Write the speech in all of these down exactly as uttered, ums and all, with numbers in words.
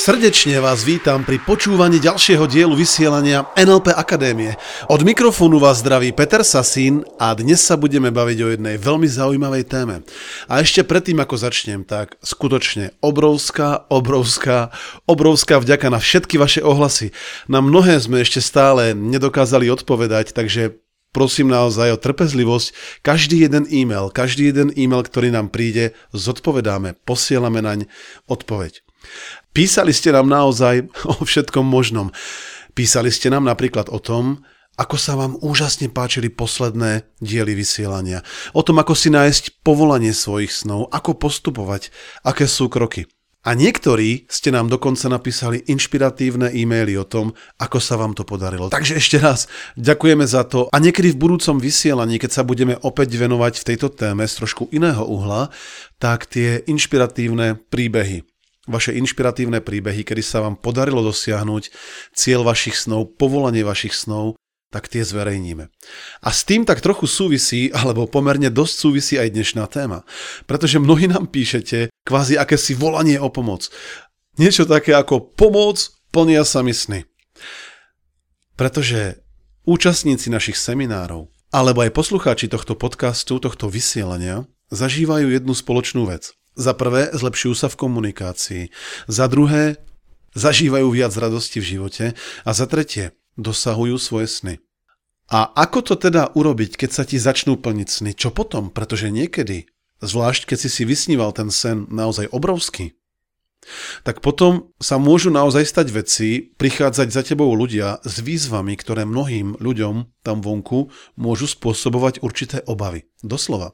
Srdečne vás vítam pri počúvaní ďalšieho dielu vysielania en el pé Akadémie. Od mikrofónu vás zdraví Peter Sasín a dnes sa budeme baviť o jednej veľmi zaujímavej téme. A ešte predtým, ako začnem, tak skutočne obrovská, obrovská, obrovská vďaka na všetky vaše ohlasy. Na mnohé sme ešte stále nedokázali odpovedať, takže prosím naozaj o trpezlivosť. Každý jeden e-mail, každý jeden e-mail, ktorý nám príde, zodpovedáme, posielame naň odpoveď. Písali ste nám naozaj o všetkom možnom. Písali ste nám napríklad o tom, ako sa vám úžasne páčili posledné diely vysielania. O tom, ako si nájsť povolanie svojich snov, ako postupovať, aké sú kroky. A niektorí ste nám dokonca napísali inšpiratívne e-maily o tom, ako sa vám to podarilo. Takže ešte raz ďakujeme za to a niekedy v budúcom vysielaní, keď sa budeme opäť venovať v tejto téme z trošku iného uhla, tak tie inšpiratívne príbehy, vaše inšpiratívne príbehy, kedy sa vám podarilo dosiahnuť cieľ vašich snov, povolanie vašich snov, tak tie zverejníme. A s tým tak trochu súvisí, alebo pomerne dosť súvisí aj dnešná téma. Pretože mnohí nám píšete kvázi akési volanie o pomoc. Niečo také ako pomoc, plnia sa mi sny. Pretože účastníci našich seminárov, alebo aj poslucháči tohto podcastu, tohto vysielania, zažívajú jednu spoločnú vec. Za prvé, zlepšujú sa v komunikácii. Za druhé, zažívajú viac radosti v živote. A za tretie, dosahujú svoje sny. A ako to teda urobiť, keď sa ti začnú plniť sny? Čo potom? Pretože niekedy, zvlášť keď si si vysníval ten sen naozaj obrovský, tak potom sa môžu naozaj stať veci, prichádzať za tebou ľudia s výzvami, ktoré mnohým ľuďom tam vonku môžu spôsobovať určité obavy. Doslova.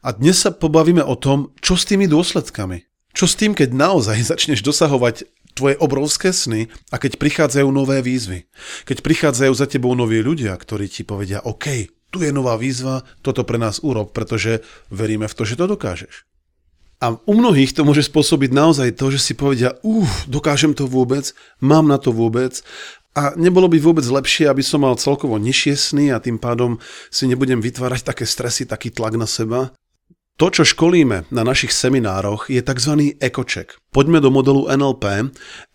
A dnes sa pobavíme o tom, čo s tými dôsledkami. Čo s tým, keď naozaj začneš dosahovať tvoje obrovské sny a keď prichádzajú nové výzvy. Keď prichádzajú za tebou noví ľudia, ktorí ti povedia, OK, tu je nová výzva, toto pre nás urob, pretože veríme v to, že to dokážeš. A u mnohých to môže spôsobiť naozaj to, že si povedia, uff, dokážem to vôbec, mám na to vôbec a nebolo by vôbec lepšie, aby som mal celkovo nižšie sny a tým pádom si nebudem vytvárať také stresy, taký tlak na seba. To, čo školíme na našich seminároch, je tzv. ekoček. Poďme do modelu en el pé.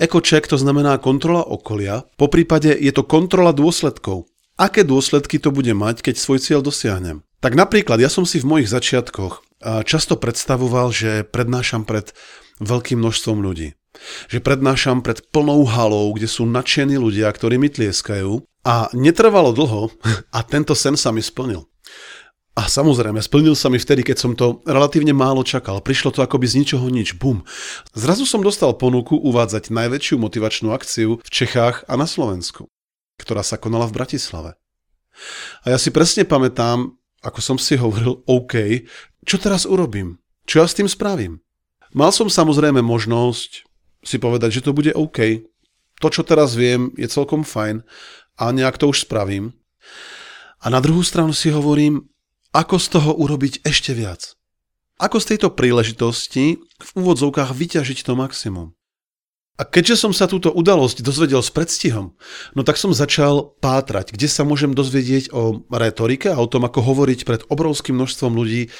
Ekoček to znamená kontrola okolia, poprípade je to kontrola dôsledkov. Aké dôsledky to bude mať, keď svoj cieľ dosiahnem? Tak napríklad, ja som si v mojich začiatkoch často predstavoval, že prednášam pred veľkým množstvom ľudí. Že prednášam pred plnou halou, kde sú nadšení ľudia, ktorí mi tlieskajú. A netrvalo dlho a tento sen sa mi splnil. A samozrejme, splnil sa mi vtedy, keď som to relatívne málo čakal. Prišlo to akoby z ničoho nič. Bum. Zrazu som dostal ponuku uvádzať najväčšiu motivačnú akciu v Čechách a na Slovensku, ktorá sa konala v Bratislave. A ja si presne pamätám, ako som si hovoril, OK, čo teraz urobím? Čo ja s tým spravím? Mal som samozrejme možnosť si povedať, že to bude OK. To, čo teraz viem, je celkom fajn a nejak to už spravím. A na druhú stranu si hovorím, ako z toho urobiť ešte viac? Ako z tejto príležitosti v úvodzovkách vyťažiť to maximum? A keďže som sa túto udalosť dozvedel s predstihom, no tak som začal pátrať, kde sa môžem dozvedieť o retorike a o tom, ako hovoriť pred obrovským množstvom ľudí,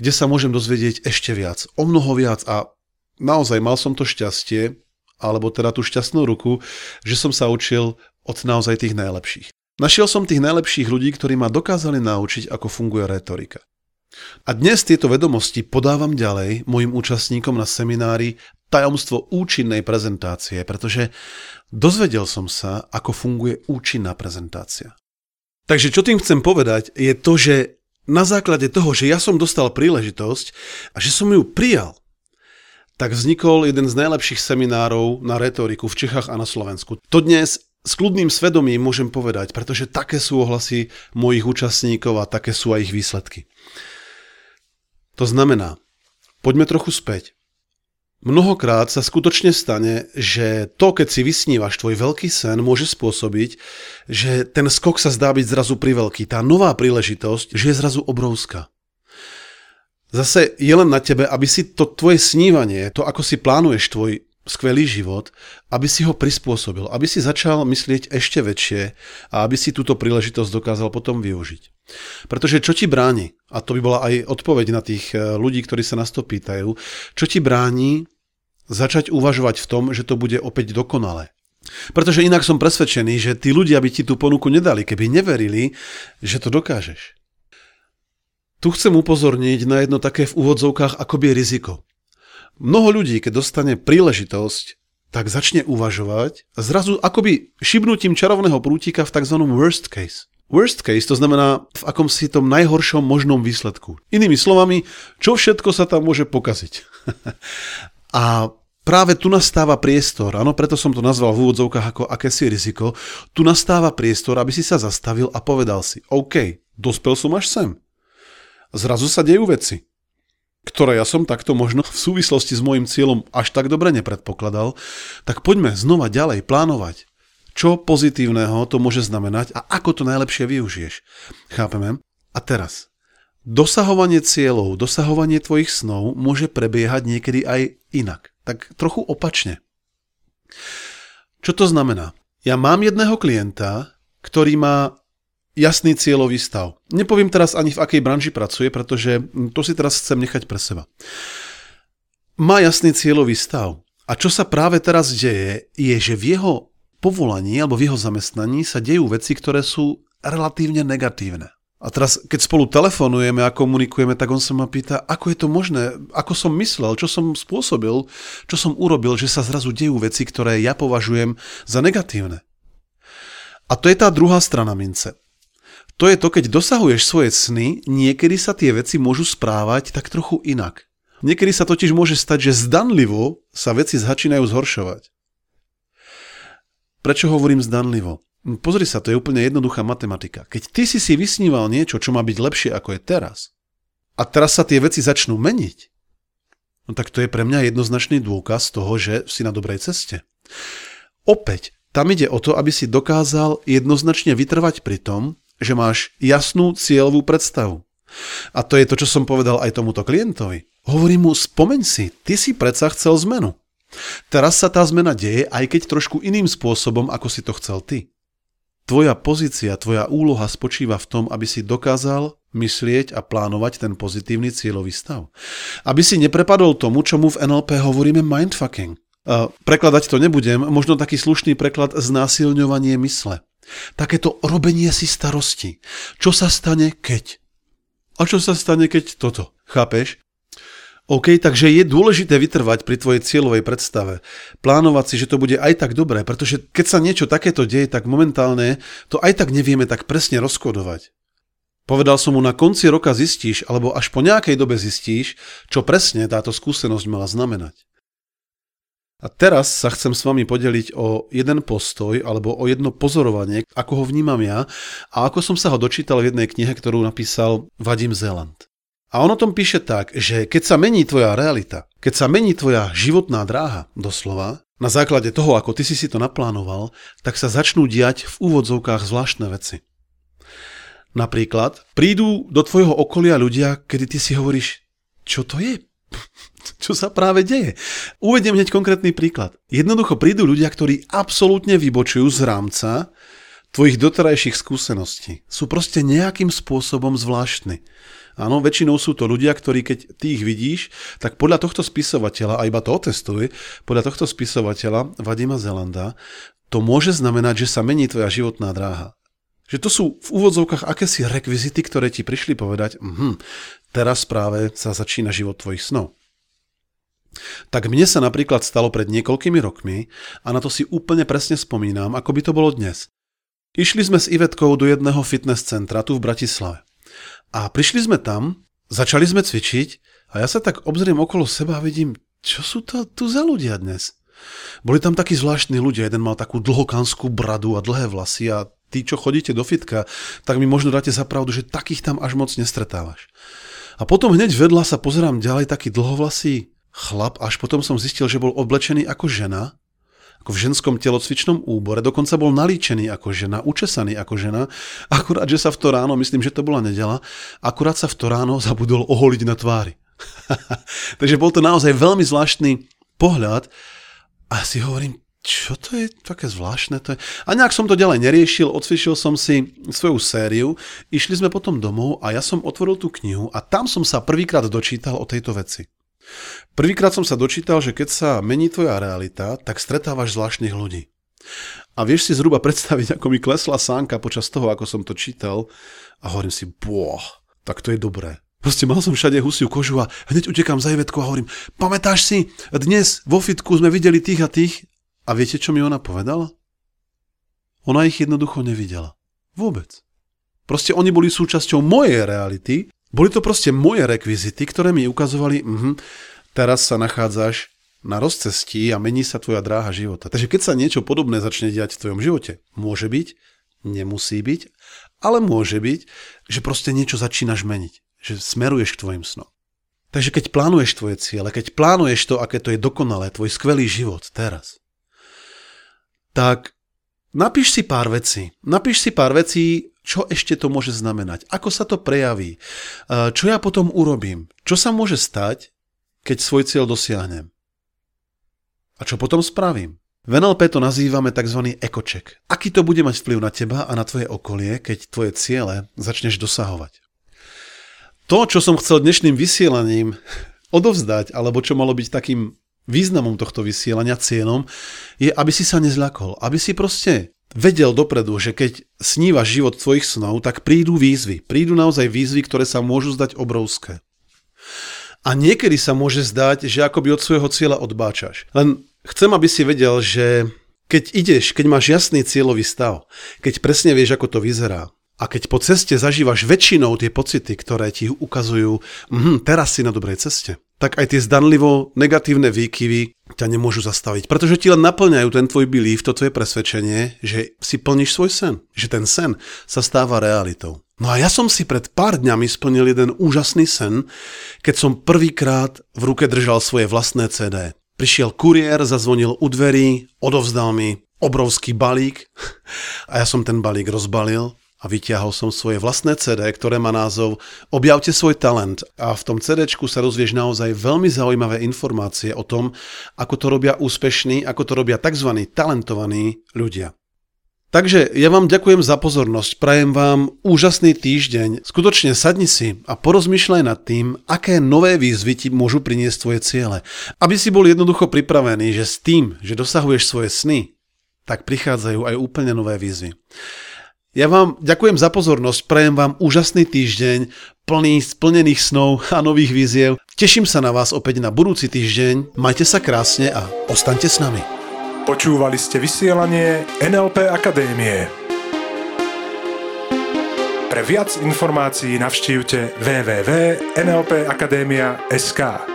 kde sa môžem dozvedieť ešte viac, o mnoho viac. A naozaj mal som to šťastie, alebo teda tú šťastnú ruku, že som sa učil od naozaj tých najlepších. Našiel som tých najlepších ľudí, ktorí ma dokázali naučiť, ako funguje retorika. A dnes tieto vedomosti podávam ďalej mojim účastníkom na seminári Tajomstvo účinnej prezentácie, pretože dozvedel som sa, ako funguje účinná prezentácia. Takže čo tým chcem povedať, je to, že na základe toho, že ja som dostal príležitosť a že som ju prijal, tak vznikol jeden z najlepších seminárov na retoriku v Čechách a na Slovensku. To dnes s kľudným svedomím môžem povedať, pretože také sú ohlasy mojich účastníkov a také sú aj ich výsledky. To znamená, poďme trochu späť. Mnohokrát sa skutočne stane, že to, keď si vysnívaš tvoj veľký sen, môže spôsobiť, že ten skok sa zdá byť zrazu priveľký. Tá nová príležitosť, že je zrazu obrovská. Zase je len na tebe, aby si to tvoje snívanie, to ako si plánuješ tvoj skvelý život, aby si ho prispôsobil, aby si začal myslieť ešte väčšie a aby si túto príležitosť dokázal potom využiť. Pretože čo ti bráni, a to by bola aj odpoveď na tých ľudí, ktorí sa nás to pýtajú, čo ti bráni začať uvažovať v tom, že to bude opäť dokonalé. Pretože inak som presvedčený, že tí ľudia by ti tú ponuku nedali, keby neverili, že to dokážeš. Tu chcem upozorniť na jedno také v úvodzovkách akoby riziko. Mnoho ľudí, keď dostane príležitosť, tak začne uvažovať a zrazu akoby šibnutím čarovného prútika v tzv. Worst case. Worst case to znamená v akomsi tom najhoršom možnom výsledku. Inými slovami, čo všetko sa tam môže pokaziť. A práve tu nastáva priestor, áno, preto som to nazval v úvodzovkách ako akési riziko, tu nastáva priestor, aby si sa zastavil a povedal si, OK, dospel som až sem. Zrazu sa dejú veci, ktoré ja som takto možno v súvislosti s môjim cieľom až tak dobre nepredpokladal, tak poďme znova ďalej plánovať, čo pozitívneho to môže znamenať a ako to najlepšie využiješ. Chápeme? A teraz, dosahovanie cieľov, dosahovanie tvojich snov môže prebiehať niekedy aj inak. Tak trochu opačne. Čo to znamená? Ja mám jedného klienta, ktorý má jasný cieľový stav. Nepoviem teraz ani v akej branži pracuje, pretože to si teraz chcem nechať pre seba. Má jasný cieľový stav. A čo sa práve teraz deje, je, že v jeho povolaní alebo v jeho zamestnaní sa dejú veci, ktoré sú relatívne negatívne. A teraz, keď spolu telefonujeme a komunikujeme, tak on sa ma pýta, ako je to možné, ako som myslel, čo som spôsobil, čo som urobil, že sa zrazu dejú veci, ktoré ja považujem za negatívne. A to je tá druhá strana mince. To je to, keď dosahuješ svoje sny, niekedy sa tie veci môžu správať tak trochu inak. Niekedy sa totiž môže stať, že zdanlivo sa veci začínajú zhoršovať. Prečo hovorím zdanlivo? Pozri sa, to je úplne jednoduchá matematika. Keď ty si si vysníval niečo, čo má byť lepšie ako je teraz, a teraz sa tie veci začnú meniť, no tak to je pre mňa jednoznačný dôkaz toho, že si na dobrej ceste. Opäť, tam ide o to, aby si dokázal jednoznačne vytrvať pri tom, že máš jasnú cieľovú predstavu. A to je to, čo som povedal aj tomuto klientovi. Hovorím mu, spomeň si, ty si predsa chcel zmenu. Teraz sa tá zmena deje, aj keď trošku iným spôsobom, ako si to chcel ty. Tvoja pozícia, tvoja úloha spočíva v tom, aby si dokázal myslieť a plánovať ten pozitívny cieľový stav. Aby si neprepadol tomu, čomu v en el pé hovoríme mindfucking. Uh, prekladať to nebudem, možno taký slušný preklad znásilňovanie mysle. Takéto robenie si starosti. Čo sa stane, keď? A čo sa stane, keď toto? Chápeš? OK, takže je dôležité vytrvať pri tvojej cieľovej predstave. Plánovať si, že to bude aj tak dobré, pretože keď sa niečo takéto deje, tak momentálne to aj tak nevieme tak presne rozkodovať. Povedal som mu, na konci roka zistíš, alebo až po nejakej dobe zistíš, čo presne táto skúsenosť mala znamenať. A teraz sa chcem s vami podeliť o jeden postoj, alebo o jedno pozorovanie, ako ho vnímam ja a ako som sa ho dočítal v jednej knihe, ktorú napísal Vadim Zeland. A on o tom píše tak, že keď sa mení tvoja realita, keď sa mení tvoja životná dráha, doslova, na základe toho, ako ty si si to naplánoval, tak sa začnú diať v úvodzovkách zvláštne veci. Napríklad, prídu do tvojho okolia ľudia, kedy ty si hovoríš, čo to je? Čo sa práve deje? Uvediem hneď konkrétny príklad. Jednoducho prídu ľudia, ktorí absolútne vybočujú z rámca tvojich doterajších skúseností. Sú proste nejakým spôsobom zvláštni. Áno, väčšinou sú to ľudia, ktorí keď ty ich vidíš, tak podľa tohto spisovateľa, a iba to otestuj, podľa tohto spisovateľa Vadima Zelanda, to môže znamenať, že sa mení tvoja životná dráha. Že to sú v úvodzovkách akési rekvizity, ktoré ti prišli povedať, mhm, teraz práve sa začína život tvojich snov. Tak mne sa napríklad stalo pred niekoľkými rokmi a na to si úplne presne spomínam, ako by to bolo dnes. Išli sme s Ivetkou do jedného fitness centra tu v Bratislave. A prišli sme tam, začali sme cvičiť a ja sa tak obzriem okolo seba a vidím, čo sú to tu za ľudia dnes. Boli tam takí zvláštni ľudia, jeden mal takú dlhokanskú bradu a dlhé vlasy a tí, čo chodíte do fitka, tak mi možno dáte za pravdu, že takých tam až moc nestretávaš. A potom hneď vedľa sa pozerám ďalej taký dlhovlasý chlap, až potom som zistil, že bol oblečený ako žena, ako v ženskom telocvičnom úbore, dokonca bol nalíčený ako žena, učesaný ako žena, akurát, že sa v to ráno, myslím, že to bola nedeľa, akurát sa v to ráno zabudol oholiť na tvári. Takže bol to naozaj veľmi zvláštny pohľad a si hovorím, čo to je také zvláštne? To je... A nejak som to ďalej neriešil, odsvišil som si svoju sériu, išli sme potom domov a ja som otvoril tú knihu a tam som sa prvýkrát dočítal o tejto veci. Prvýkrát som sa dočítal, že keď sa mení tvoja realita, tak stretávaš zvláštnych ľudí. A vieš si zhruba predstaviť, ako mi klesla sánka počas toho, ako som to čítal a hovorím si, boh, tak to je dobré. Proste mal som všade husiu kožu a hneď utekám za Ivetku a hovorím, pamätáš si, dnes vo fitku sme videli tých a tých a viete, čo mi ona povedala? Ona ich jednoducho nevidela. Vôbec. Proste oni boli súčasťou mojej reality. Boli to proste moje rekvizity, ktoré mi ukazovali, mm-hmm, teraz sa nachádzaš na rozcestí a mení sa tvoja dráha života. Takže keď sa niečo podobné začne diať v tvojom živote, môže byť, nemusí byť, ale môže byť, že proste niečo začínaš meniť, že smeruješ k tvojim snom. Takže keď plánuješ tvoje ciele, keď plánuješ to, aké to je dokonalé, tvoj skvelý život teraz, tak napíš si pár vecí. Napíš si pár vecí, čo ešte to môže znamenať? Ako sa to prejaví? Čo ja potom urobím? Čo sa môže stať, keď svoj cieľ dosiahnem? A čo potom spravím? V en el pé to nazývame tzv. ekoček. Aký to bude mať vplyv na teba a na tvoje okolie, keď tvoje ciele začneš dosahovať? To, čo som chcel dnešným vysielaním odovzdať, alebo čo malo byť takým významom tohto vysielania, cieľom, je, aby si sa nezľakol. Aby si proste vedel dopredu, že keď snívaš život tvojich snov, tak prídu výzvy. Prídu naozaj výzvy, ktoré sa môžu zdať obrovské. A niekedy sa môže zdať, že akoby od svojho cieľa odbáčaš. Len chcem, aby si vedel, že keď ideš, keď máš jasný cieľový stav, keď presne vieš, ako to vyzerá a keď po ceste zažívaš väčšinou tie pocity, ktoré ti ukazujú, mm, teraz si na dobrej ceste, tak aj tie zdanlivo negatívne výkyvy ťa nemôžu zastaviť. Pretože ti len naplňajú ten tvoj belief, to tvoje presvedčenie, že si plníš svoj sen. Že ten sen sa stáva realitou. No a ja som si pred pár dňami splnil jeden úžasný sen, keď som prvýkrát v ruke držal svoje vlastné cé dé. Prišiel kuriér, zazvonil u dverí, odovzdal mi obrovský balík a ja som ten balík rozbalil a vytiahol som svoje vlastné cé dé, ktoré má názov Objavte svoj talent. A v tom cé déčku sa dozvieš naozaj veľmi zaujímavé informácie o tom, ako to robia úspešní, ako to robia tzv. Talentovaní ľudia. Takže ja vám ďakujem za pozornosť, prajem vám úžasný týždeň. Skutočne sadni si a porozmýšľaj nad tým, aké nové výzvy ti môžu priniesť tvoje ciele. Aby si bol jednoducho pripravený, že s tým, že dosahuješ svoje sny, tak prichádzajú aj úplne nové výzvy. Ja vám ďakujem za pozornosť, prajem vám úžasný týždeň, plný splnených snov a nových víziev. Teším sa na vás opäť na budúci týždeň, majte sa krásne a ostaňte s nami. Počúvali ste vysielanie en el pé Akadémie. Pre viac informácií navštívte w w w bodka en el pé akadémia bodka es ká.